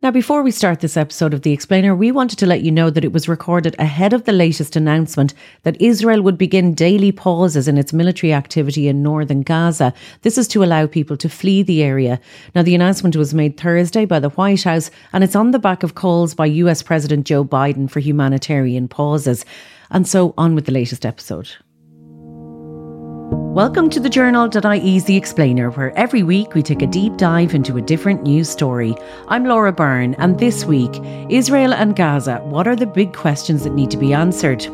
Now, before we start this episode of The Explainer, we wanted to let you know that it was recorded ahead of the latest announcement that Israel would begin daily pauses in its military activity in northern Gaza. This is to allow people to flee the area. Now, the announcement was made Thursday by the White House, and it's on the back of calls by US President Joe Biden for humanitarian pauses. And so on with the latest episode. Welcome to the Journal.ie's The Explainer, where every week we take a deep dive into a different news story. I'm Laura Byrne, and this week, Israel and Gaza, what are the big questions that need to be answered?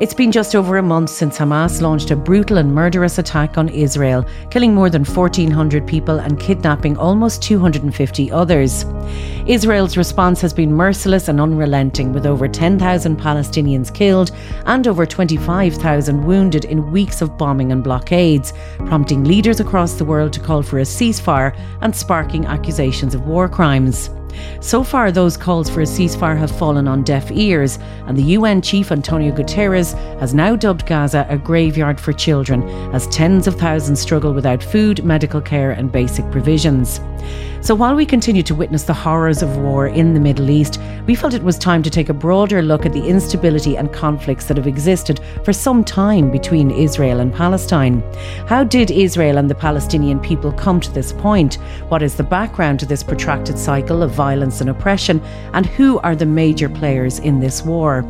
It's been just over a month since Hamas launched a brutal and murderous attack on Israel, killing more than 1,400 people and kidnapping almost 250 others. Israel's response has been merciless and unrelenting, with over 10,000 Palestinians killed and over 25,000 wounded in weeks of bombing and blockades, prompting leaders across the world to call for a ceasefire and sparking accusations of war crimes. So far, those calls for a ceasefire have fallen on deaf ears, and the UN chief Antonio Guterres has now dubbed Gaza a graveyard for children, as tens of thousands struggle without food, medical care and basic provisions. So while we continue to witness the horrors of war in the Middle East, we felt it was time to take a broader look at the instability and conflicts that have existed for some time between Israel and Palestine. How did Israel and the Palestinian people come to this point? What is the background to this protracted cycle of violence and oppression? And who are the major players in this war?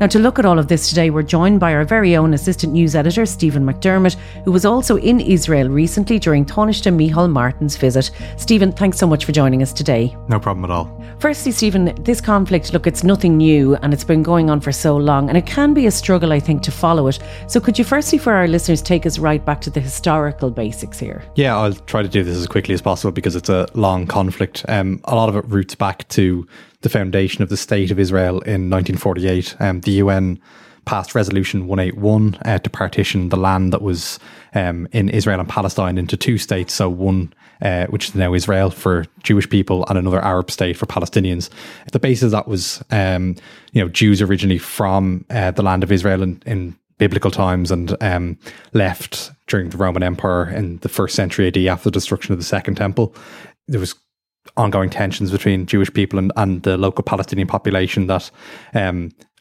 Now, to look at all of this today, we're joined by our very own assistant news editor, Stephen McDermott, who was also in Israel recently during Taoiseach Micheál Martin's visit. Stephen, thanks so much for joining us today. No problem at all. Firstly, Stephen, this conflict, look, it's nothing new and it's been going on for so long, and it can be a struggle, I think, to follow it. So could you firstly, for our listeners, take us right back to the historical basics here? Yeah, I'll try to do this as quickly as possible because it's a long conflict. A lot of it roots back to the foundation of the State of Israel in 1948. The UN passed Resolution 181 to partition the land that was in Israel and Palestine into two states. So one, which is now Israel for Jewish people, and another Arab state for Palestinians. The basis of that was Jews originally from the land of Israel in biblical times and left during the Roman Empire in the 1st century AD after the destruction of the Second Temple. There was ongoing tensions between Jewish people and the local Palestinian population that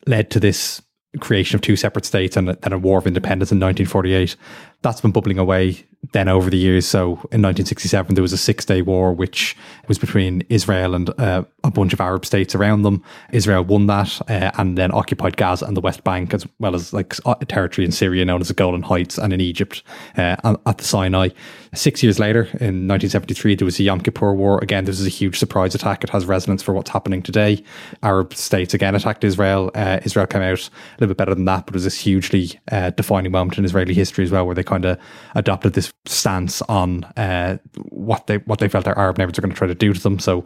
led to this creation of two separate states and then a war of independence in 1948. That's been bubbling away then over the years. So in 1967, there was a six-day war, which was between Israel and a bunch of Arab states around them. Israel won that and then occupied Gaza and the West Bank, as well as like a territory in Syria known as the Golan Heights and in Egypt at the Sinai. 6 years later, in 1973, there was the Yom Kippur War. Again, this is a huge surprise attack. It has resonance for what's happening today. Arab states again attacked Israel. Israel came out a little bit better than that, but it was this hugely defining moment in Israeli history as well, where they kind of adopted this stance on what they felt their Arab neighbours were going to try to do to them. So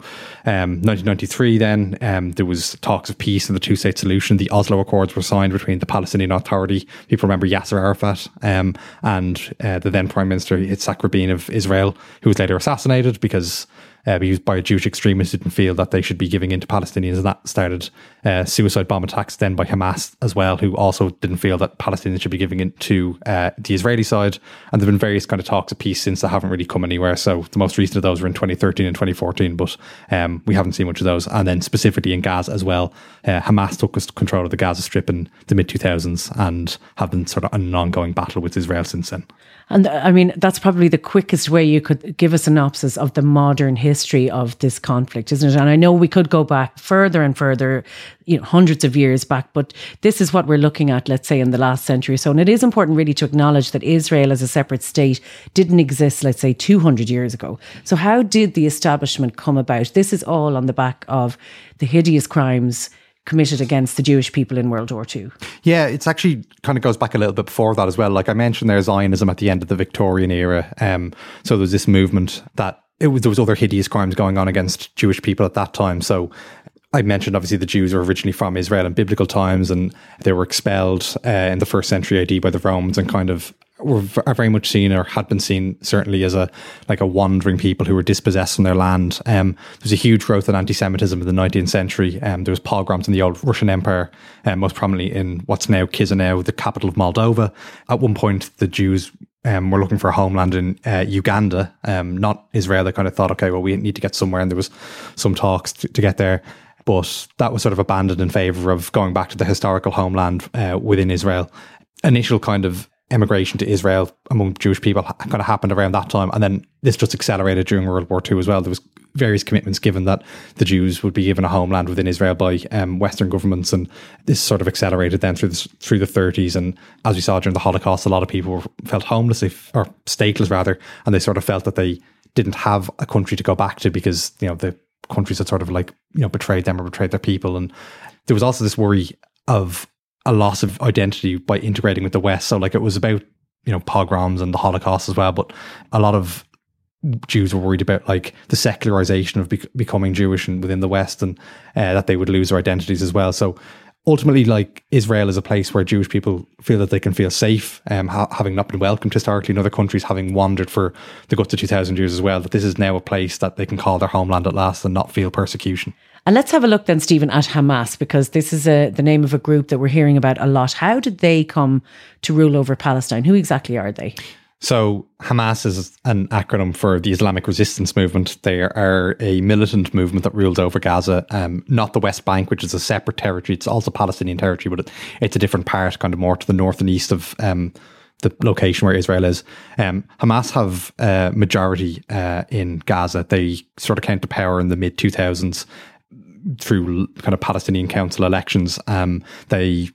1993 then, there was talks of peace and the two-state solution. The Oslo Accords were signed between the Palestinian Authority, people remember Yasser Arafat, and the then Prime Minister Yitzhak Rabin of Israel, who was later assassinated because he was by a Jewish extremist who didn't feel that they should be giving in to Palestinians. And that started suicide bomb attacks then by Hamas as well, who also didn't feel that Palestinians should be giving in to the Israeli side. And there have been various kind of talks of peace since that haven't really come anywhere. So the most recent of those were in 2013 and 2014, but we haven't seen much of those. And then specifically in Gaza as well, Hamas took control of the Gaza Strip in the mid-2000s and have been sort of in an ongoing battle with Israel since then. And I mean, that's probably the quickest way you could give a synopsis of the modern history of this conflict, isn't it? And I know we could go back further and further, hundreds of years back, but this is what we're looking at, let's say, in the last century or so. And it is important really to acknowledge that Israel as a separate state didn't exist, let's say, 200 years ago. So how did the establishment come about? This is all on the back of the hideous crimes committed against the Jewish people in World War II. Yeah, it's actually kind of goes back a little bit before that as well. Like I mentioned, there's Zionism at the end of the Victorian era. So there was this movement that there was other hideous crimes going on against Jewish people at that time. So I mentioned, obviously, the Jews were originally from Israel in biblical times, and they were expelled in the first century AD by the Romans, and kind of are very much seen, or had been seen certainly, as a wandering people who were dispossessed from their land. There's a huge growth in anti-Semitism in the 19th century. There was pogroms in the old Russian Empire, most prominently in what's now Chisinau, the capital of Moldova. At one point, the Jews were looking for a homeland in Uganda, not Israel. They kind of thought, okay, well, we need to get somewhere, and there was some talks to get there. But that was sort of abandoned in favour of going back to the historical homeland within Israel. Initial kind of emigration to Israel among Jewish people kind of happened around that time. And then this just accelerated during World War II as well. There was various commitments given that the Jews would be given a homeland within Israel by Western governments. And this sort of accelerated then through the 30s. And as we saw during the Holocaust, a lot of people felt homeless, or stateless rather. And they sort of felt that they didn't have a country to go back to because, you know, the countries that sort of betrayed them or betrayed their people. And there was also this worry of a loss of identity by integrating with the West. So it was about, pogroms and the Holocaust as well. But a lot of Jews were worried about the secularization of becoming Jewish and within the West, and that they would lose their identities as well. So ultimately, Israel is a place where Jewish people feel that they can feel safe, having not been welcomed historically in other countries, having wandered for the guts of 2,000 years as well, that this is now a place that they can call their homeland at last and not feel persecution. And let's have a look then, Stephen, at Hamas, because this is the name of a group that we're hearing about a lot. How did they come to rule over Palestine? Who exactly are they? So Hamas is an acronym for the Islamic Resistance Movement. They are a militant movement that rules over Gaza, not the West Bank, which is a separate territory. It's also Palestinian territory, but it's a different part, kind of more to the north and east of the location where Israel is. Hamas have a majority in Gaza. They sort of came to power in the mid-2000s through kind of Palestinian council elections. They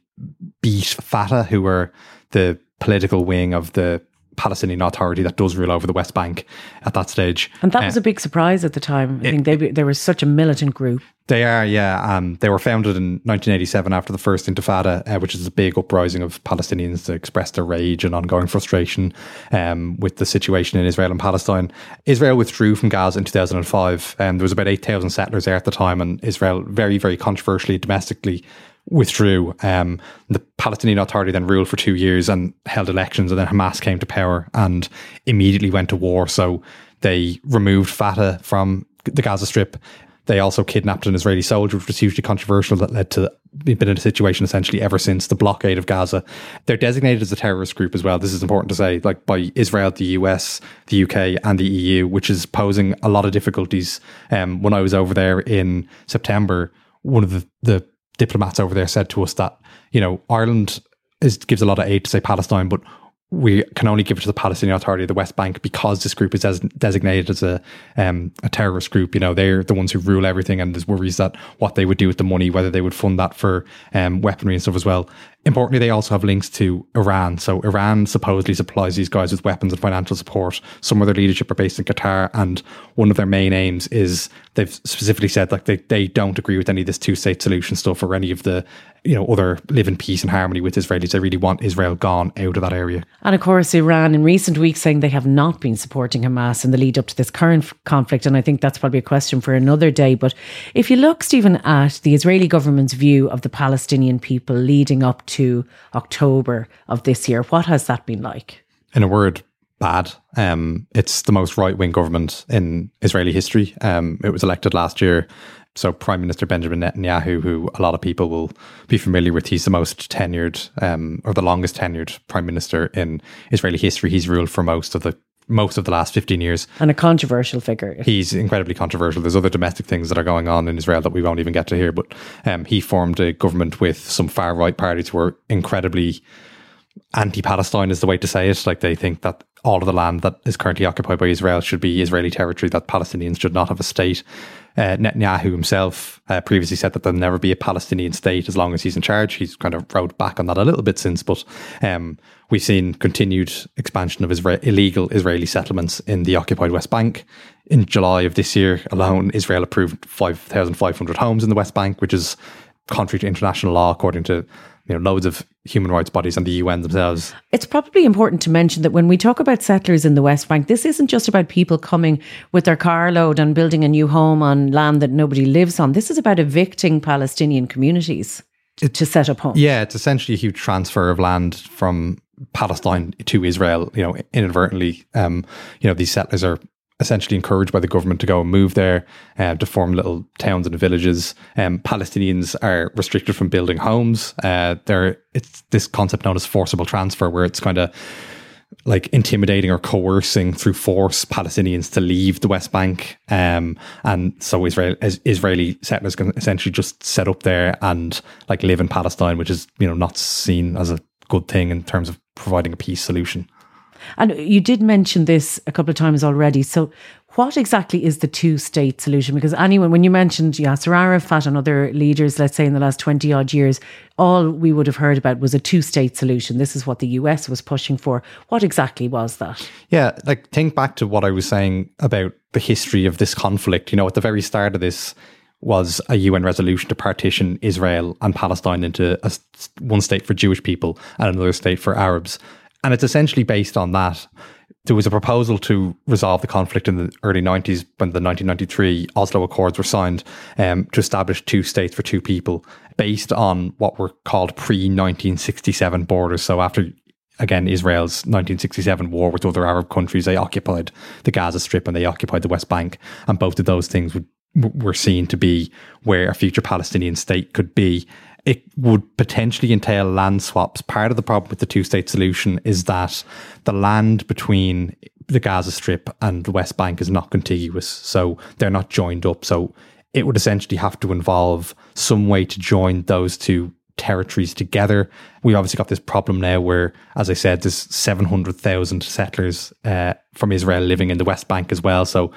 beat Fatah, who were the political wing of the Palestinian Authority that does rule over the West Bank at that stage. And that was a big surprise at the time. I think they were such a militant group. They are, yeah. They were founded in 1987 after the first Intifada, which is a big uprising of Palestinians to express their rage and ongoing frustration with the situation in Israel and Palestine. Israel withdrew from Gaza in 2005, and there was about 8,000 settlers there at the time, and Israel very, very controversially, domestically, withdrew. The Palestinian Authority then ruled for 2 years and held elections, and then Hamas came to power and immediately went to war. So they removed Fatah from the Gaza Strip. They also kidnapped an Israeli soldier, which was hugely controversial. That led to, been in a situation essentially ever since the blockade of Gaza. They're designated as a terrorist group as well. This is important to say, by Israel, the US, the UK, and the EU, which is posing a lot of difficulties. When I was over there in September, one of the diplomats over there said to us that, Ireland gives a lot of aid to, say, Palestine, but we can only give it to the Palestinian Authority of the West Bank because this group is designated as a terrorist group. They're the ones who rule everything, and there's worries that what they would do with the money, whether they would fund that for weaponry and stuff as well. Importantly, they also have links to Iran. So Iran supposedly supplies these guys with weapons and financial support. Some of their leadership are based in Qatar, and one of their main aims is, they've specifically said they don't agree with any of this two-state solution stuff or any of the other live in peace and harmony with Israelis. They really want Israel gone out of that area. And of course, Iran in recent weeks saying they have not been supporting Hamas in the lead up to this current conflict. And I think that's probably a question for another day. But if you look, Stephen, at the Israeli government's view of the Palestinian people leading up to October of this year, what has that been like? In a word, bad. It's the most right-wing government in Israeli history. It was elected last year. So Prime Minister Benjamin Netanyahu, who a lot of people will be familiar with, he's the most tenured or the longest tenured prime minister in Israeli history. He's ruled for most of the last 15 years. And a controversial figure. He's incredibly controversial. There's other domestic things that are going on in Israel that we won't even get to hear. But he formed a government with some far-right parties who are incredibly anti-Palestine is the way to say it. They think that all of the land that is currently occupied by Israel should be Israeli territory, that Palestinians should not have a state. Netanyahu himself previously said that there'll never be a Palestinian state as long as he's in charge. He's kind of rode back on that a little bit since, but we've seen continued expansion of illegal Israeli settlements in the occupied West Bank. In July of this year alone, Israel approved 5,500 homes in the West Bank, which is contrary to international law, according to loads of human rights bodies and the UN themselves. It's probably important to mention that when we talk about settlers in the West Bank, this isn't just about people coming with their carload and building a new home on land that nobody lives on. This is about evicting Palestinian communities to set up homes. Yeah, it's essentially a huge transfer of land from Palestine to Israel, inadvertently. These settlers are essentially encouraged by the government to go and move there, to form little towns and villages. Palestinians are restricted from building homes. It's this concept known as forcible transfer, where it's kind of like intimidating or coercing through force Palestinians to leave the West Bank. And so Israeli settlers can essentially just set up there and like live in Palestine, which is, not seen as a good thing in terms of providing a peace solution. And you did mention this a couple of times already. So what exactly is the two-state solution? Because anyone, when you mentioned Yasser Arafat and other leaders, let's say in the last 20 odd years, all we would have heard about was a two-state solution. This is what the US was pushing for. What exactly was that? Yeah, think back to what I was saying about the history of this conflict. At the very start of this was a UN resolution to partition Israel and Palestine into one state for Jewish people and another state for Arabs. And it's essentially based on that. There was a proposal to resolve the conflict in the early 90s when the 1993 Oslo Accords were signed, to establish two states for two people based on what were called pre-1967 borders. So after, again, Israel's 1967 war with other Arab countries, they occupied the Gaza Strip and they occupied the West Bank. And both of those things were seen to be where a future Palestinian state could be. It would potentially entail land swaps. Part of the problem with the two-state solution is that the land between the Gaza Strip and the West Bank is not contiguous, so they're not joined up. So it would essentially have to involve some way to join those two territories together. We've obviously got this problem now where, as I said, there's 700,000 settlers from Israel living in the West Bank as well. So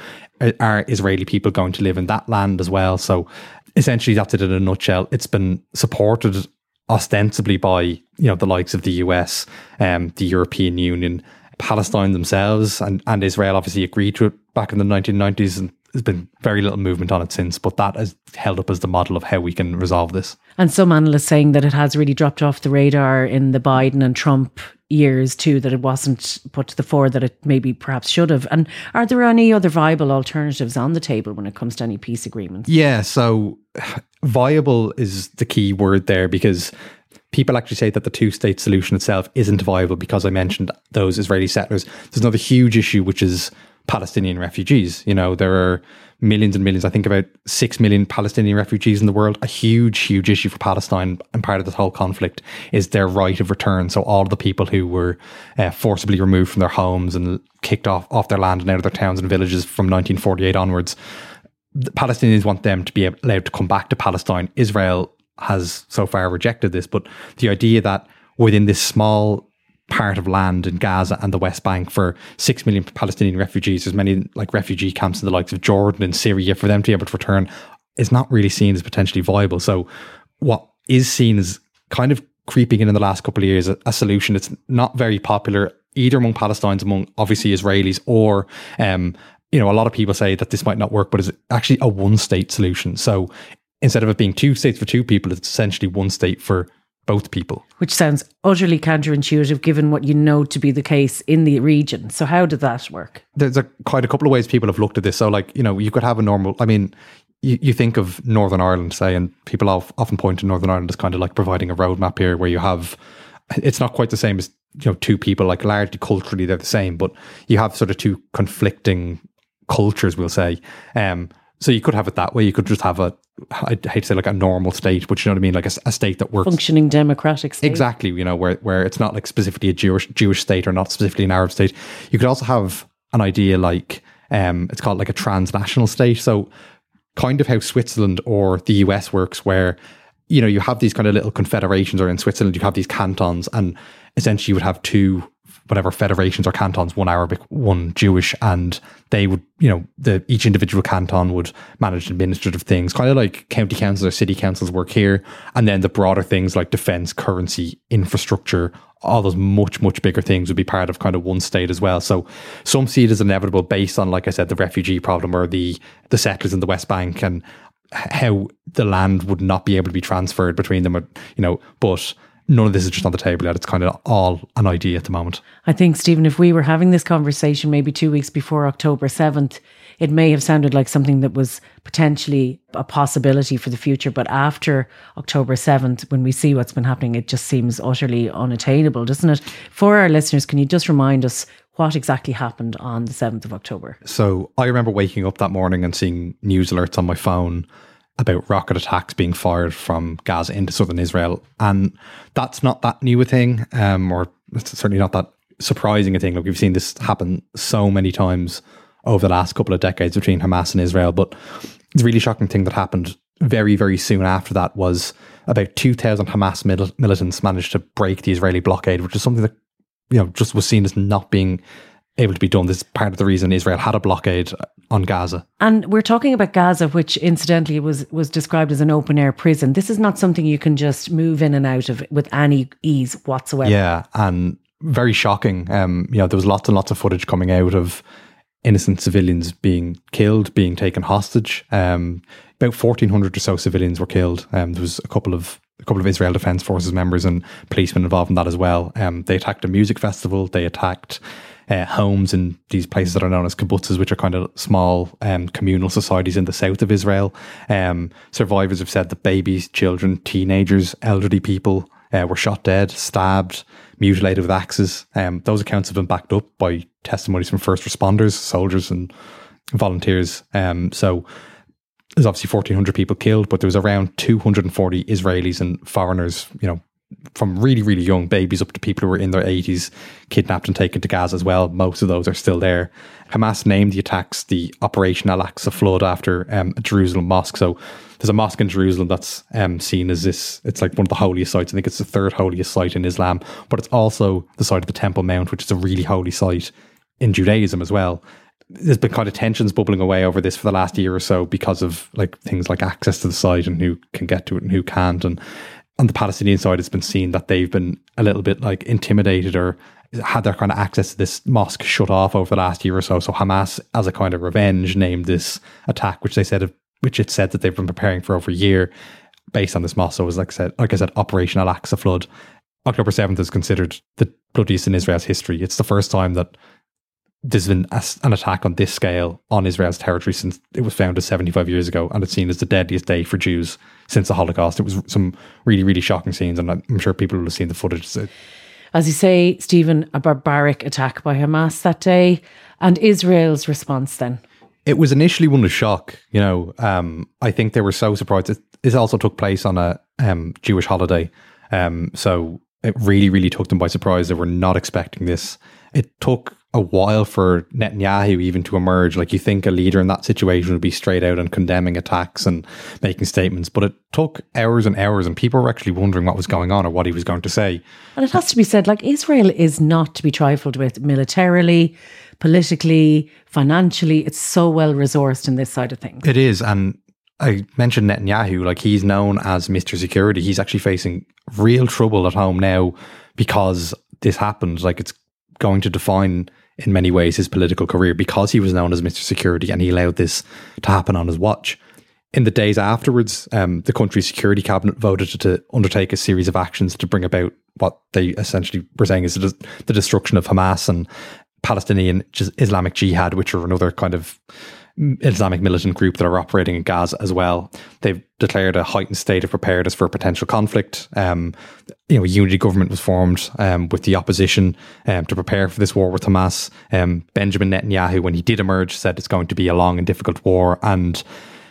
are Israeli people going to live in that land as well? So essentially, that's it in a nutshell. It's been supported ostensibly by the likes of the US, the European Union. Palestine themselves and Israel obviously agreed to it back in the 1990s, and there's been very little movement on it since, but that is held up as the model of how we can resolve this. And some analysts saying that it has really dropped off the radar in the Biden and Trump years too, that it wasn't put to the fore that it maybe perhaps should have. And are there any other viable alternatives on the table when it comes to any peace agreements? Yeah, so viable is the key word there, because people actually say that the two-state solution itself isn't viable because I mentioned those Israeli settlers. There's another huge issue, which is Palestinian refugees. There are millions and millions, I think about 6 million Palestinian refugees in the world. A huge, huge issue for Palestine and part of this whole conflict is their right of return. So all the people who were forcibly removed from their homes and kicked off their land and out of their towns and villages from 1948 onwards, the Palestinians want them to be allowed to come back to Palestine. Israel has so far rejected this, but the idea that within this small part of land in Gaza and the West Bank for 6 million Palestinian refugees, there's many refugee camps in the likes of Jordan and Syria, for them to be able to return is not really seen as potentially viable. So what is seen as kind of creeping in the last couple of years, a solution that's not very popular either among Palestinians, among obviously Israelis, or a lot of people say that this might not work, but is actually a one-state solution. So instead of it being two states for two people, it's essentially one state for both people. Which sounds utterly counterintuitive given what you know to be the case in the region. So how did that work? There's quite a couple of ways people have looked at this. So you could have a normal, you think of Northern Ireland, say, and people often point to Northern Ireland as kind of like providing a roadmap here where you have, it's not quite the same as, two people, largely culturally they're the same, but you have sort of two conflicting cultures, we'll say. So you could have it that way. You could just have I hate to say a normal state, but you know what I mean? A state that works. Functioning democratic state. Exactly, where it's not specifically a Jewish state or not specifically an Arab state. You could also have an idea it's called a transnational state. So kind of how Switzerland or the US works, where, you have these kind of little confederations, or in Switzerland, you have these cantons, and essentially you would have two whatever federations or cantons, one Arabic, one Jewish, and they would, each individual canton would manage administrative things, kind of like county councils or city councils work here. And then the broader things like defense, currency, infrastructure, all those much, much bigger things would be part of kind of one state as well. So some see it as inevitable based on, like I said, the refugee problem or the settlers in the West Bank. And how the land would not be able to be transferred between them, you know, but none of this is just on the table yet. It's kind of all an idea at the moment. I think, Stephen, if we were having this conversation maybe 2 weeks before October 7th, it may have sounded like something that was potentially a possibility for the future. But after October 7th, when we see what's been happening, it just seems utterly unattainable, doesn't it? For our listeners, can you just remind us what exactly happened on the 7th of October? So I remember waking up that morning and seeing news alerts on my phone about rocket attacks being fired from Gaza into southern Israel. And that's not that new a thing, or it's certainly not that surprising a thing. Like, we've seen this happen so many times over the last couple of decades between Hamas and Israel. But the really shocking thing that happened very, very soon after that was about 2,000 Hamas militants managed to break the Israeli blockade, which is something that, you know, just was seen as not being able to be done. This is part of the reason Israel had a blockade on Gaza. And we're talking about Gaza, which incidentally was described as an open-air prison. This is not something you can just move in and out of with any ease whatsoever. Yeah, and very shocking. You know, there was lots and lots of footage coming out of innocent civilians being killed, being taken hostage. About 1,400 or so civilians were killed. There was a couple of Israel Defense Forces members and policemen involved in that as well. They attacked a music festival. They attacked homes in these places that are known as kibbutzes, which are kind of small communal societies in the south of Israel. Survivors have said that babies, children, teenagers, elderly people were shot dead, stabbed, mutilated with axes. Those accounts have been backed up by testimonies from first responders, soldiers and volunteers. So there's obviously 1,400 people killed, but there was around 240 Israelis and foreigners, you know, from really, really young babies up to people who were in their 80s, kidnapped and taken to Gaza as well. Most of those are still there. Hamas named the attacks the Operation Al-Aqsa Flood after a Jerusalem mosque. So there's a mosque in Jerusalem that's seen as this, it's like one of the holiest sites. I think it's the third holiest site in Islam, but it's also the site of the Temple Mount, which is a really holy site in Judaism as well. There's been kind of tensions bubbling away over this for the last year or so because of like things like access to the site and who can get to it and who can't. And on the Palestinian side, it's been seen that they've been a little bit like intimidated or had their kind of access to this mosque shut off over the last year or so. So Hamas, as a kind of revenge, named this attack, which it said that they've been preparing for over a year, based on this mosque. So it was like I said, Operation Al-Aqsa Flood. October 7th is considered the bloodiest in Israel's history. It's the first time that there's been an attack on this scale on Israel's territory since it was founded 75 years ago, and it's seen as the deadliest day for Jews since the Holocaust. It was some really, really shocking scenes, and I'm sure people will have seen the footage. As you say, Stephen, a barbaric attack by Hamas that day. And Israel's response then? It was initially one of shock. You know, I think they were so surprised. It also took place on a Jewish holiday. So it really, really took them by surprise. They were not expecting this. It took a while for Netanyahu even to emerge. Like, you think a leader in that situation would be straight out and condemning attacks and making statements, but it took hours and hours, and people were actually wondering what was going on or what he was going to say. And it has to be said, like, Israel is not to be trifled with militarily, politically, financially. It's so well resourced in this side of things. It is. And I mentioned Netanyahu, like, he's known as Mr. Security. He's actually facing real trouble at home now because this happened. Like, it's going to define in many ways his political career because he was known as Mr. Security and he allowed this to happen on his watch. In the days afterwards, the country's security cabinet voted to undertake a series of actions to bring about what they essentially were saying is the destruction of Hamas and Palestinian Islamic Jihad, which are another kind of Islamic militant group that are operating in Gaza as well. They've declared a heightened state of preparedness for a potential conflict. You know, a unity government was formed with the opposition to prepare for this war with Hamas. Benjamin Netanyahu, when he did emerge, said it's going to be a long and difficult war. And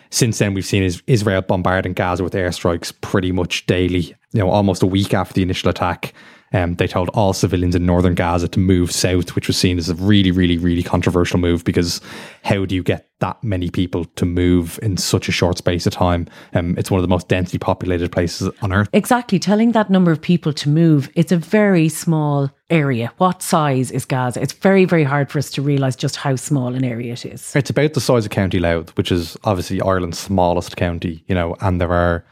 since then, we've seen Israel bombarding Gaza with airstrikes pretty much daily. You know, almost a week after the initial attack, they told all civilians in northern Gaza to move south, which was seen as a really, really, really controversial move, because how do you get that many people to move in such a short space of time? It's one of the most densely populated places on earth. Exactly. Telling that number of people to move, it's a very small area. What size is Gaza? It's very, very hard for us to realise just how small an area it is. It's about the size of County Louth, which is obviously Ireland's smallest county, you know, and there are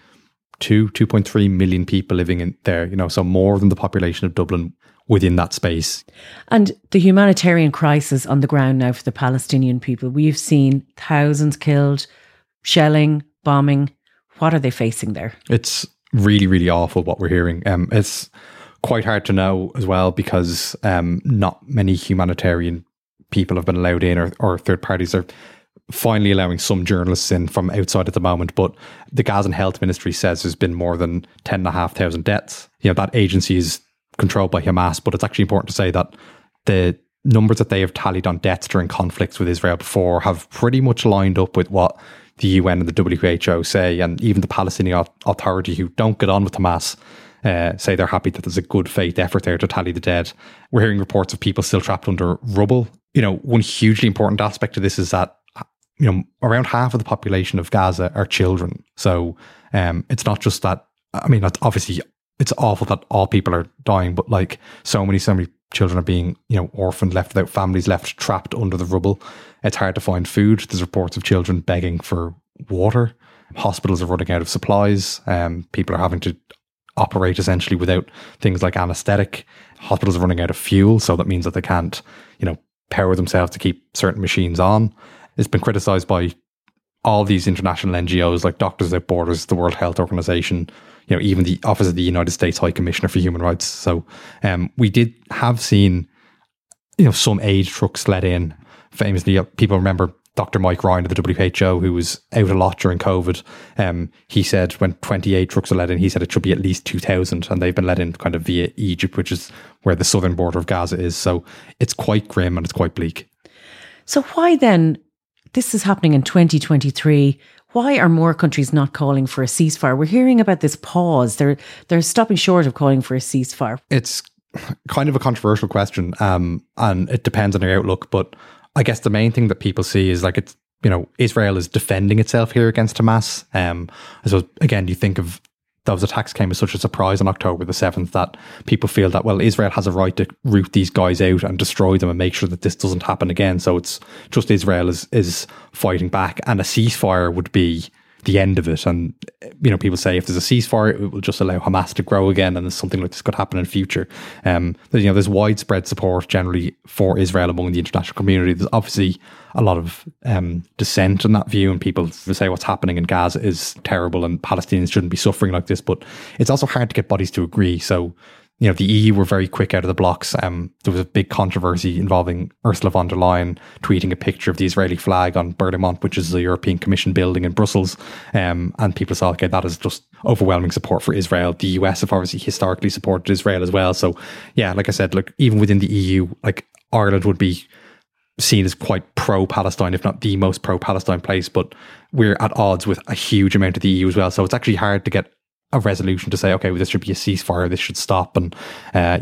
2.3 million people living in there, you know, so more than the population of Dublin within that space. And the humanitarian crisis on the ground now for the Palestinian people. We've seen thousands killed, shelling, bombing. What are they facing there? It's really, really awful what we're hearing. It's quite hard to know as well because not many humanitarian people have been allowed in, or third parties are finally allowing some journalists in from outside at the moment. But the Gazan Health Ministry says there's been more than 10,500 deaths. You know, that agency is controlled by Hamas, but it's actually important to say that the numbers that they have tallied on deaths during conflicts with Israel before have pretty much lined up with what the UN and the WHO say, and even the Palestinian Authority, who don't get on with Hamas, say they're happy that there's a good faith effort there to tally the dead. We're hearing reports of people still trapped under rubble. You know, one hugely important aspect of this is that, you know, around half of the population of Gaza are children. So it's not just that, I mean, obviously it's awful that all people are dying, but like so many children are being, you know, orphaned, left without families, left trapped under the rubble. It's hard to find food. There's reports of children begging for water. Hospitals are running out of supplies. People are having to operate essentially without things like anesthetic. Hospitals are running out of fuel, so that means that they can't, you know, power themselves to keep certain machines on. It's been criticised by all these international NGOs like Doctors Without Borders, the World Health Organization, you know, even the Office of the United States High Commissioner for Human Rights. So we have seen, you know, some aid trucks let in. Famously, people remember Dr. Mike Ryan of the WHO, who was out a lot during COVID. He said when 28 trucks are let in, he said it should be at least 2,000, and they've been let in kind of via Egypt, which is where the southern border of Gaza is. So it's quite grim and it's quite bleak. So why then, this is happening in 2023, why are more countries not calling for a ceasefire? We're hearing about this pause. They're stopping short of calling for a ceasefire. It's kind of a controversial question, and it depends on your outlook. But I guess the main thing that people see is, like, it's, you know, Israel is defending itself here against Hamas. I suppose, again, you think of those attacks came as such a surprise on October the 7th that people feel that, well, Israel has a right to root these guys out and destroy them and make sure that this doesn't happen again. So it's just Israel is fighting back, and a ceasefire would be the end of it. And, you know, people say if there's a ceasefire, it will just allow Hamas to grow again, and something like this could happen in future. You know, there's widespread support generally for Israel among the international community. There's obviously a lot of dissent in that view, and people say what's happening in Gaza is terrible and Palestinians shouldn't be suffering like this, but it's also hard to get bodies to agree. So, you know, the EU were very quick out of the blocks. There was a big controversy involving Ursula von der Leyen tweeting a picture of the Israeli flag on Berlaymont, which is the European Commission building in Brussels. And people saw, okay, that is just overwhelming support for Israel. The US have obviously historically supported Israel as well. So, yeah, like I said, look, even within the EU, like Ireland would be seen as quite pro-Palestine, if not the most pro-Palestine place. But we're at odds with a huge amount of the EU as well. So it's actually hard to get a resolution to say, okay, well, this should be a ceasefire, this should stop. And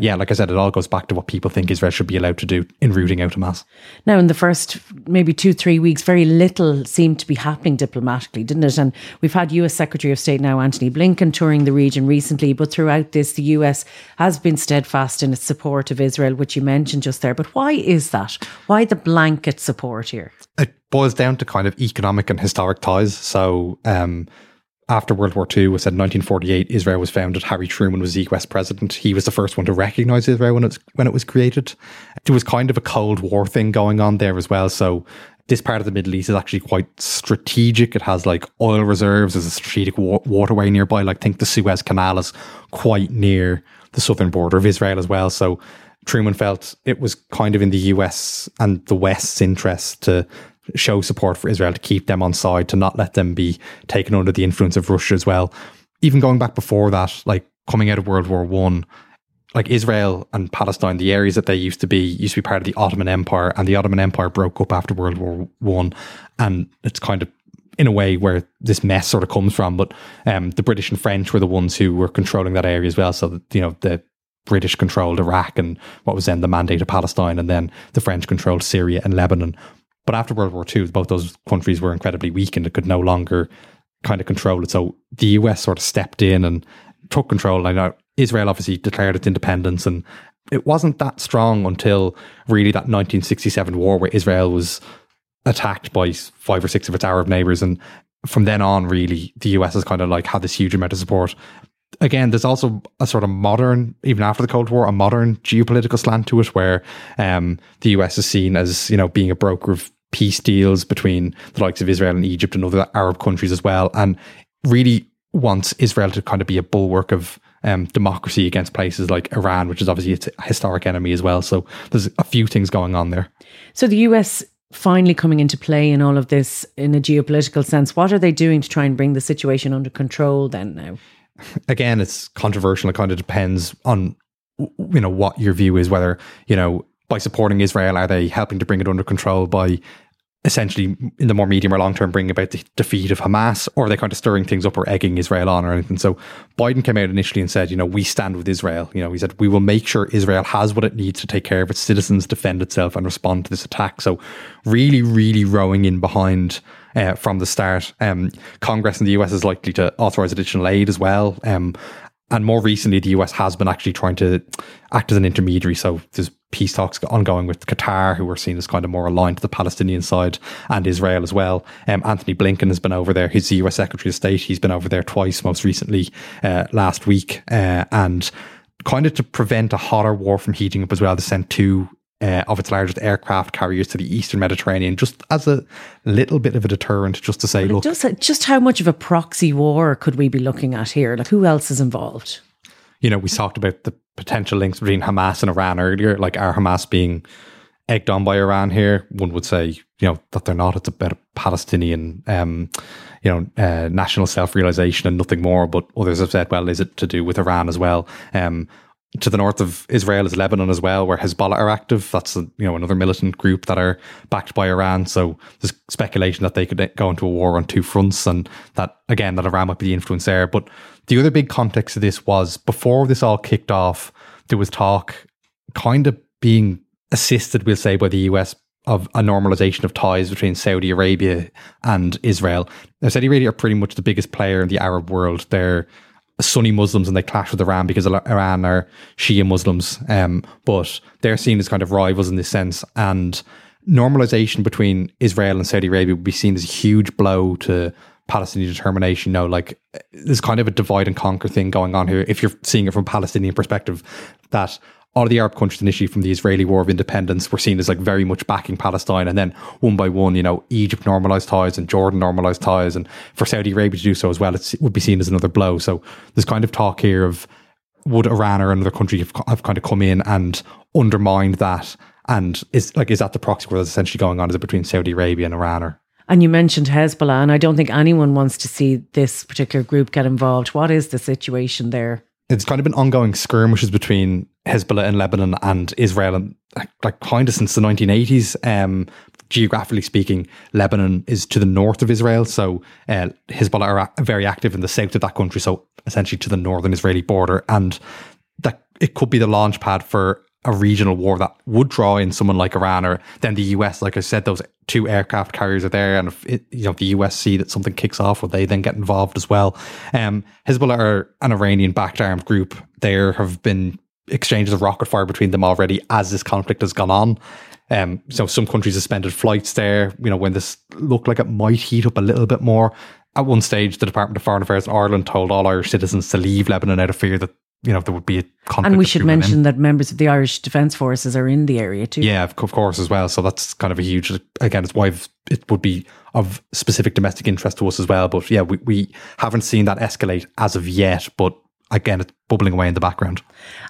yeah, like I said, it all goes back to what people think Israel should be allowed to do in rooting out Hamas. Now, in the first maybe 2-3 weeks, very little seemed to be happening diplomatically, didn't it? And we've had US Secretary of State now, Anthony Blinken, touring the region recently, but throughout this, the US has been steadfast in its support of Israel, which you mentioned just there. But why is that? Why the blanket support here? It boils down to kind of economic and historic ties. So, after World War II, it said 1948, Israel was founded. Harry Truman was the US president. He was the first one to recognise Israel when it was created. There was kind of a Cold War thing going on there as well. So this part of the Middle East is actually quite strategic. It has like oil reserves, there's a strategic waterway nearby. Like, I think the Suez Canal is quite near the southern border of Israel as well. So Truman felt it was kind of in the US and the West's interest to show support for Israel, to keep them on side, to not let them be taken under the influence of Russia as well. Even going back before that, like coming out of World War One, like Israel and Palestine, the areas that they used to be part of the Ottoman Empire, and the Ottoman Empire broke up after World War One, and it's kind of in a way where this mess sort of comes from. But the British and French were the ones who were controlling that area as well. So that, you know, the British controlled Iraq and what was then the Mandate of Palestine, and then the French controlled Syria and Lebanon. But after World War II, both those countries were incredibly weak and it could no longer kind of control it. So the US sort of stepped in and took control. And now Israel obviously declared its independence, and it wasn't that strong until really that 1967 war where Israel was attacked by 5 or 6 of its Arab neighbours. And from then on, really, the US has kind of like had this huge amount of support. Again, there's also a sort of modern, even after the Cold War, a modern geopolitical slant to it where the US is seen as, you know, being a broker of peace deals between the likes of Israel and Egypt and other Arab countries as well, and really wants Israel to kind of be a bulwark of democracy against places like Iran, which is obviously its historic enemy as well. So there's a few things going on there. So the US finally coming into play in all of this in a geopolitical sense. What are they doing to try and bring the situation under control then now? Again, it's controversial. It kind of depends on, you know, what your view is, whether, you know, by supporting Israel, are they helping to bring it under control by essentially in the more medium or long term bringing about the defeat of Hamas, or are they kind of stirring things up or egging Israel on or anything? So Biden came out initially and said, you know, we stand with Israel. You know, he said, we will make sure Israel has what it needs to take care of its citizens, defend itself and respond to this attack. So really, really rowing in behind from the start. Congress in the US is likely to authorize additional aid as well. And more recently, the US has been actually trying to act as an intermediary. So there's peace talks ongoing with Qatar, who are seen as kind of more aligned to the Palestinian side, and Israel as well. Anthony Blinken has been over there. He's the US Secretary of State. He's been over there twice, most recently last week. And kind of to prevent a hotter war from heating up as well, they sent two of its largest aircraft carriers to the Eastern Mediterranean, just as a little bit of a deterrent, just to say, look... Just how much of a proxy war could we be looking at here? Like, who else is involved? You know, we talked about the potential links between Hamas and Iran earlier, like are Hamas being egged on by Iran here? One would say, you know, that they're not. It's about a Palestinian, national self-realization and nothing more. But others have said, well, is it to do with Iran as well? To the north of Israel is Lebanon as well, where Hezbollah are active. That's, you know, another militant group that are backed by Iran. So there's speculation that they could go into a war on two fronts, and that, again, that Iran might be the influence there. But the other big context of this was, before this all kicked off, there was talk kind of being assisted, we'll say, by the US of a normalization of ties between Saudi Arabia and Israel. Now, Saudi Arabia are pretty much the biggest player in the Arab world. They're Sunni Muslims and they clash with Iran because Iran are Shia Muslims, but they're seen as kind of rivals in this sense, and normalization between Israel and Saudi Arabia would be seen as a huge blow to Palestinian determination. You know, like, there's kind of a divide and conquer thing going on here if you're seeing it from a Palestinian perspective, that all of the Arab countries initially from the Israeli War of Independence were seen as like very much backing Palestine. And then one by one, you know, Egypt normalized ties and Jordan normalized ties. And for Saudi Arabia to do so as well, it would be seen as another blow. So there's kind of talk here of, would Iran or another country have kind of come in and undermined that? And is that the proxy war that's essentially going on? Is it between Saudi Arabia and Iran? And you mentioned Hezbollah, and I don't think anyone wants to see this particular group get involved. What is the situation there? It's kind of been ongoing skirmishes between Hezbollah in Lebanon and Israel, and like kind of since the 1980s. Geographically speaking, Lebanon is to the north of Israel, so Hezbollah are very active in the south of that country, so essentially to the northern Israeli border, and that it could be the launch pad for a regional war that would draw in someone like Iran, or then the US. Like I said, those two aircraft carriers are there, and if the US see that something kicks off, will they then get involved as well? Hezbollah are an Iranian-backed armed group. There have been exchanges of rocket fire between them already as this conflict has gone on. So some countries suspended flights there, you know, when this looked like it might heat up a little bit more. At one stage, the Department of Foreign Affairs in Ireland told all Irish citizens to leave Lebanon out of fear that, you know, there would be a conflict. And we should mention that members of the Irish Defence Forces are in the area too. Yeah, of course, as well. So that's kind of a huge, again, it's why it would be of specific domestic interest to us as well. But yeah, we haven't seen that escalate as of yet, but again, it's bubbling away in the background.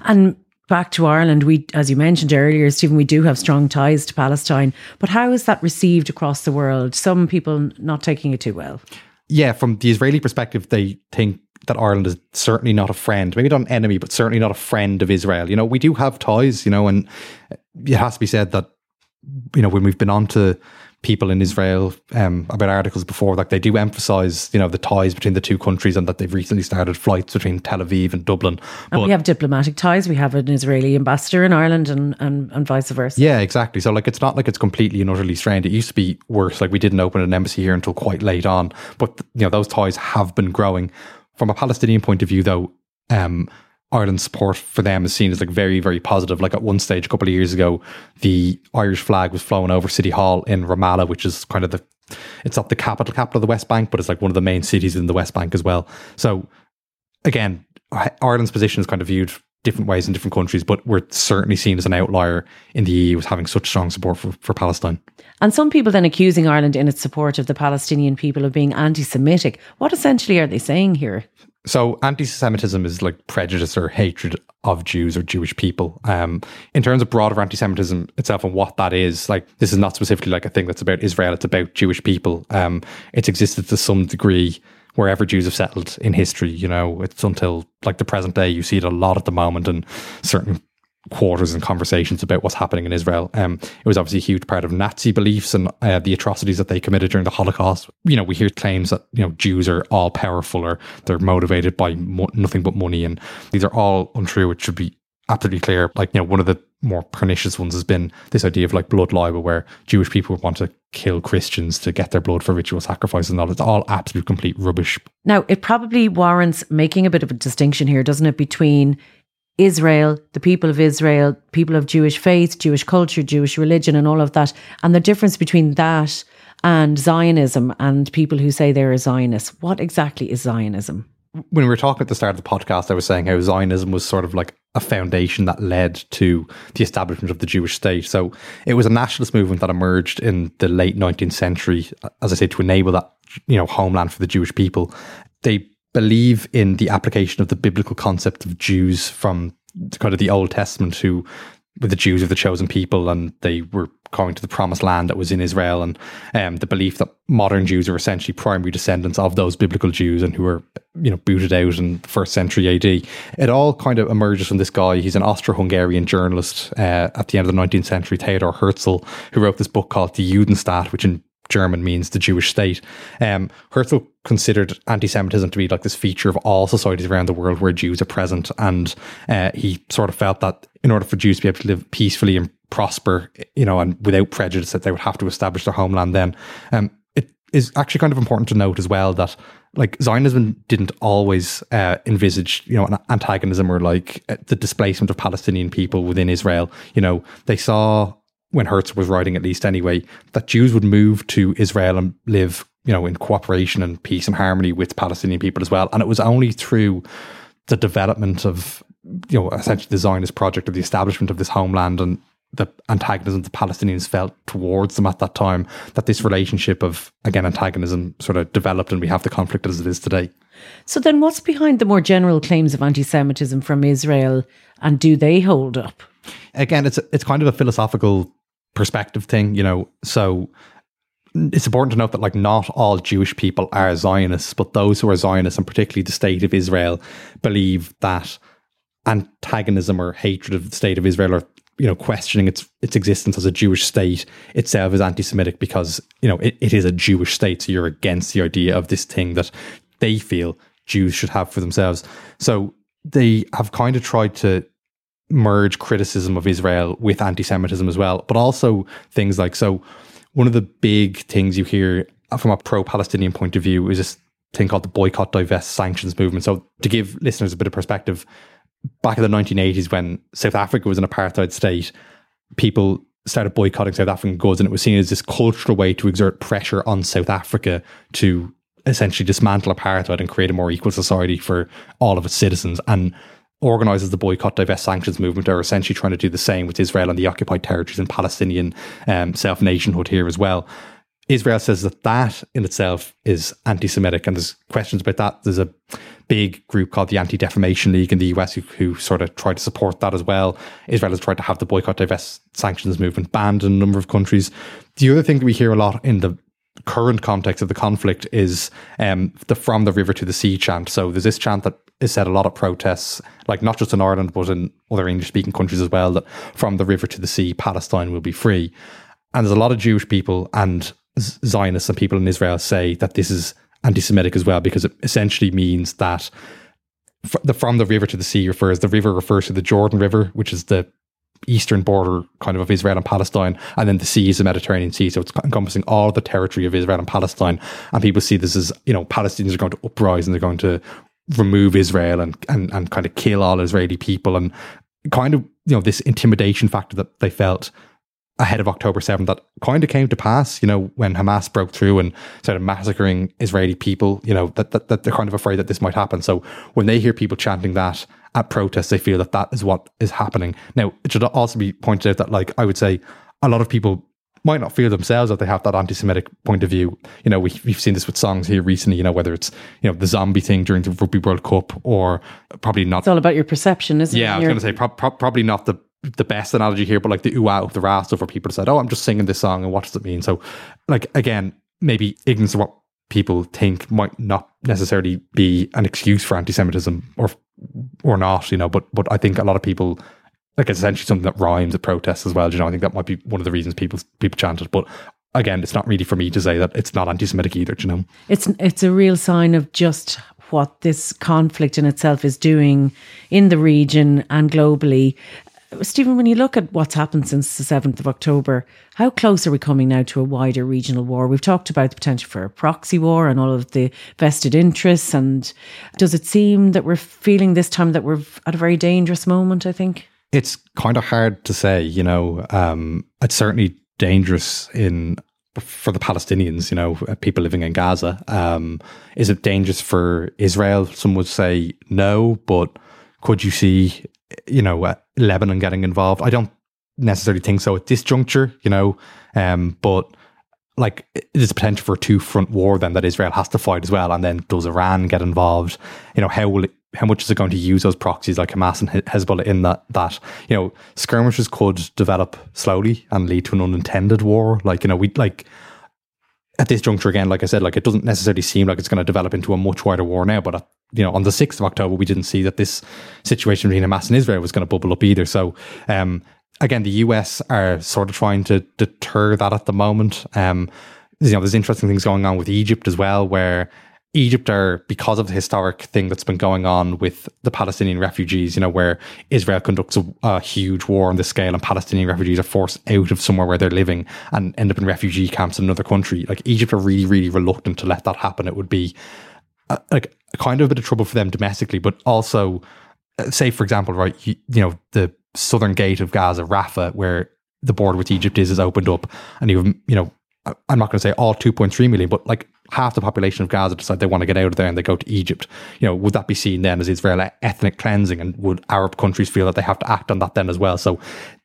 And back to Ireland, we, as you mentioned earlier, Stephen, we do have strong ties to Palestine, but how is that received across the world? Some people not taking it too well. Yeah, from the Israeli perspective, they think that Ireland is certainly not a friend, maybe not an enemy, but certainly not a friend of Israel. You know, we do have ties, you know, and it has to be said that, you know, when we've been on to people in Israel about articles before, like, they do emphasize, you know, the ties between the two countries, and that they've recently started flights between Tel Aviv and Dublin. But we have diplomatic ties. We have an Israeli ambassador in Ireland and vice versa. Yeah, exactly. So like, it's not like it's completely and utterly strained. It used to be worse. Like, we didn't open an embassy here until quite late on, but you know, those ties have been growing. From a Palestinian point of view though, Ireland's support for them is seen as like very, very positive. Like, at one stage a couple of years ago, the Irish flag was flown over City Hall in Ramallah, which is kind of it's not the capital of the West Bank, but it's like one of the main cities in the West Bank as well. So again, Ireland's position is kind of viewed different ways in different countries, but we're certainly seen as an outlier in the EU as having such strong support for Palestine. And some people then accusing Ireland in its support of the Palestinian people of being anti-Semitic. What essentially are they saying here? So anti-Semitism is like prejudice or hatred of Jews or Jewish people. In terms of broader anti-Semitism itself and what that is, like this is not specifically like a thing that's about Israel, it's about Jewish people. It's existed to some degree wherever Jews have settled in history, you know, it's until like the present day. You see it a lot at the moment in certain quarters and conversations about what's happening in Israel. It was obviously a huge part of Nazi beliefs and the atrocities that they committed during the Holocaust. You know, we hear claims that, you know, Jews are all powerful or they're motivated by nothing but money. And these are all untrue. It should be absolutely clear. Like, you know, one of the more pernicious ones has been this idea of like blood libel, where Jewish people want to kill Christians to get their blood for ritual sacrifice and all. It's all absolute complete rubbish. Now, it probably warrants making a bit of a distinction here, doesn't it, between Israel, the people of Israel, people of Jewish faith, Jewish culture, Jewish religion and all of that, and the difference between that and Zionism and people who say they're a Zionist. What exactly is Zionism? When we were talking at the start of the podcast, I was saying how Zionism was sort of like a foundation that led to the establishment of the Jewish state. So it was a nationalist movement that emerged in the late 19th century, as I say, to enable that, you know, homeland for the Jewish people. They believe in the application of the biblical concept of Jews from kind of the Old Testament, who were the Jews of the chosen people, and they were going to the promised land that was in Israel, and the belief that modern Jews are essentially primary descendants of those biblical Jews and who were, you know, booted out in the first century AD. It all kind of emerges from this guy. He's an Austro-Hungarian journalist at the end of the 19th century, Theodor Herzl, who wrote this book called The Judenstaat, which in German means the Jewish state. Herzl considered anti-Semitism to be like this feature of all societies around the world where Jews are present, and he sort of felt that in order for Jews to be able to live peacefully and prosper, you know, and without prejudice, that they would have to establish their homeland then. It is actually kind of important to note as well that like Zionism didn't always envisage, you know, an antagonism or like the displacement of Palestinian people within Israel. You know, they saw, when Herzl was writing at least anyway, that Jews would move to Israel and live, you know, in cooperation and peace and harmony with Palestinian people as well. And it was only through the development of, you know, essentially the Zionist project of the establishment of this homeland and the antagonism the Palestinians felt towards them at that time, that this relationship of, again, antagonism sort of developed, and we have the conflict as it is today. So then what's behind the more general claims of anti-Semitism from Israel, and do they hold up? Again, it's kind of a philosophical perspective thing, you know, so it's important to note that like not all Jewish people are Zionists, but those who are Zionists, and particularly the state of Israel, believe that antagonism or hatred of the state of Israel, or, you know, questioning its existence as a Jewish state itself, is anti-Semitic, because, you know, it is a Jewish state, so you're against the idea of this thing that they feel Jews should have for themselves. So they have kind of tried to merge criticism of Israel with anti-Semitism as well, but also things like, so one of the big things you hear from a pro-Palestinian point of view is this thing called the boycott, divest, sanctions movement. So to give listeners a bit of perspective, back in the 1980s when South Africa was an apartheid state, people started boycotting South African goods, and it was seen as this cultural way to exert pressure on South Africa to essentially dismantle apartheid and create a more equal society for all of its citizens. And organisers the boycott, divest, sanctions movement are essentially trying to do the same with Israel and the occupied territories and Palestinian self-nationhood here as well. Israel says that that in itself is anti-Semitic, and there's questions about that. There's a big group called the Anti-Defamation League in the US who sort of tried to support that as well. Israel has tried to have the boycott, divest, sanctions movement banned in a number of countries. The other thing that we hear a lot in the current context of the conflict is the From the River to the Sea chant. So there's this chant that is said a lot at protests, like not just in Ireland but in other English-speaking countries as well, that from the river to the sea, Palestine will be free. And there's a lot of Jewish people and Zionists and people in Israel say that this is anti-Semitic as well, because it essentially means that the From the River to the Sea refers to the Jordan River, which is the eastern border kind of Israel and Palestine, and then the sea is the Mediterranean Sea, so it's encompassing all the territory of Israel and Palestine. And people see this as, you know, Palestinians are going to uprise and they're going to remove Israel and kind of kill all Israeli people, and kind of, you know, this intimidation factor that they felt ahead of October 7th that kind of came to pass, you know, when Hamas broke through and started massacring Israeli people, you know, that they're kind of afraid that this might happen. So when they hear people chanting that at protests, they feel that that is what is happening. Now, it should also be pointed out that, like, I would say a lot of people might not feel themselves that they have that anti-Semitic point of view. You know, we've seen this with songs here recently, you know, whether it's, you know, the zombie thing during the Rugby World Cup or probably not. It's all about your perception, isn't it? Yeah, I was going to say probably not the best analogy here, but like the ooh-ah of the raw stuff where people said, oh, I'm just singing this song and what does it mean? So, like, again, maybe ignorance of what people think might not necessarily be an excuse for anti-Semitism or not, you know, but I think a lot of people, like, it's essentially something that rhymes at protests as well, you know. I think that might be one of the reasons people chant it, but again, it's not really for me to say that it's not anti-Semitic either, you know. It's a real sign of just what this conflict in itself is doing in the region and globally. Stephen, when you look at what's happened since the 7th of October, how close are we coming now to a wider regional war? We've talked about the potential for a proxy war and all of the vested interests. And does it seem that we're feeling this time that we're at a very dangerous moment, I think? It's kind of hard to say, you know. It's certainly dangerous for the Palestinians, you know, people living in Gaza. Is it dangerous for Israel? Some would say no, but could you see, you know, Lebanon getting involved? I don't necessarily think so at this juncture, you know, but like there's a potential for a two-front war then that Israel has to fight as well. And then does Iran get involved? You know, how much is it going to use those proxies like Hamas and Hezbollah in that, you know, skirmishes could develop slowly and lead to an unintended war. Like, you know, we like at this juncture again, like I said, like it doesn't necessarily seem like it's going to develop into a much wider war now, but you know, on the 6th of October, we didn't see that this situation between Hamas and Israel was going to bubble up either. So, again, the US are sort of trying to deter that at the moment. You know, there's interesting things going on with Egypt as well, where Egypt are, because of the historic thing that's been going on with the Palestinian refugees, you know, where Israel conducts a huge war on this scale and Palestinian refugees are forced out of somewhere where they're living and end up in refugee camps in another country. Like, Egypt are really, really reluctant to let that happen. It would be like kind of a bit of trouble for them domestically, but also, say, for example, right, you know, the southern gate of Gaza, Rafah, where the border with Egypt is opened up, and you have, you know, I'm not going to say all 2.3 million, but like half the population of Gaza decide they want to get out of there and they go to Egypt. You know, would that be seen then as Israel ethnic cleansing? And would Arab countries feel that they have to act on that then as well? So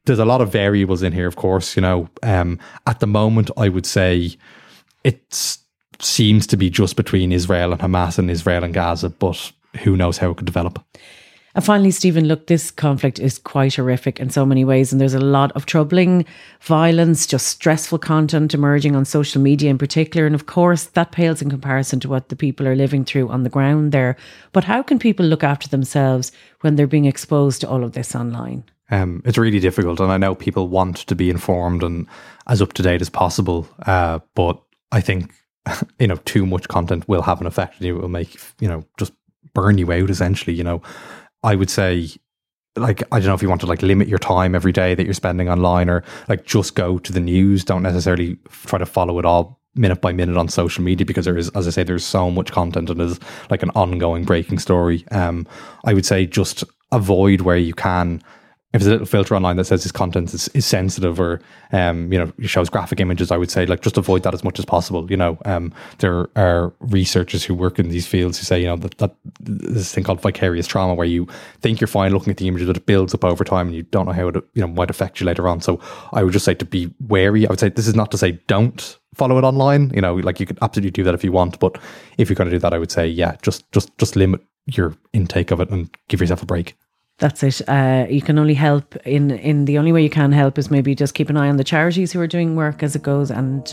there's a lot of variables in here, of course, you know. At the moment, I would say it seems to be just between Israel and Hamas and Israel and Gaza, but who knows how it could develop. And finally, Stephen, look, this conflict is quite horrific in so many ways, and there's a lot of troubling violence, just stressful content emerging on social media in particular. And of course, that pales in comparison to what the people are living through on the ground there. But how can people look after themselves when they're being exposed to all of this online? It's really difficult. And I know people want to be informed and as up to date as possible. But I think, you know, too much content will have an effect on you. It will make, you know, just burn you out, essentially, you know. I would say, like, I don't know if you want to like limit your time every day that you're spending online, or like just go to the news. Don't necessarily try to follow it all minute by minute on social media, because there is, as I say, there's so much content and there's like an ongoing breaking story. I would say just avoid where you can. If there's a little filter online that says this content is sensitive or, you know, shows graphic images, I would say, like, just avoid that as much as possible. You know, there are researchers who work in these fields who say, you know, that this thing called vicarious trauma, where you think you're fine looking at the image, that it builds up over time and you don't know how it, you know, might affect you later on. So I would just say to be wary. I would say this is not to say don't follow it online. You know, like, you could absolutely do that if you want, but if you're going to do that, I would say, yeah, just limit your intake of it and give yourself a break. That's it. You can only help in the only way you can help is maybe just keep an eye on the charities who are doing work as it goes. And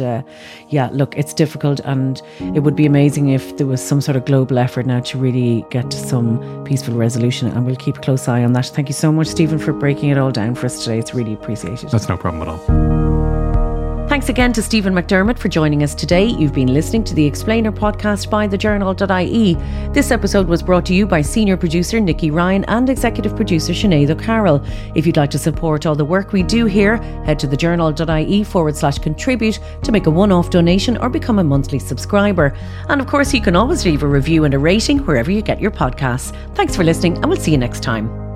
yeah, look, it's difficult, and it would be amazing if there was some sort of global effort now to really get to some peaceful resolution. And we'll keep a close eye on that. Thank you so much, Stephen, for breaking it all down for us today. It's really appreciated. That's no problem at all. Thanks again to Stephen McDermott for joining us today. You've been listening to The Explainer podcast by the Journal.ie. This episode was brought to you by senior producer Nikki Ryan and executive producer Sinead O'Carroll. If you'd like to support all the work we do here, head to thejournal.ie/contribute to make a one-off donation or become a monthly subscriber. And of course, you can always leave a review and a rating wherever you get your podcasts. Thanks for listening, and we'll see you next time.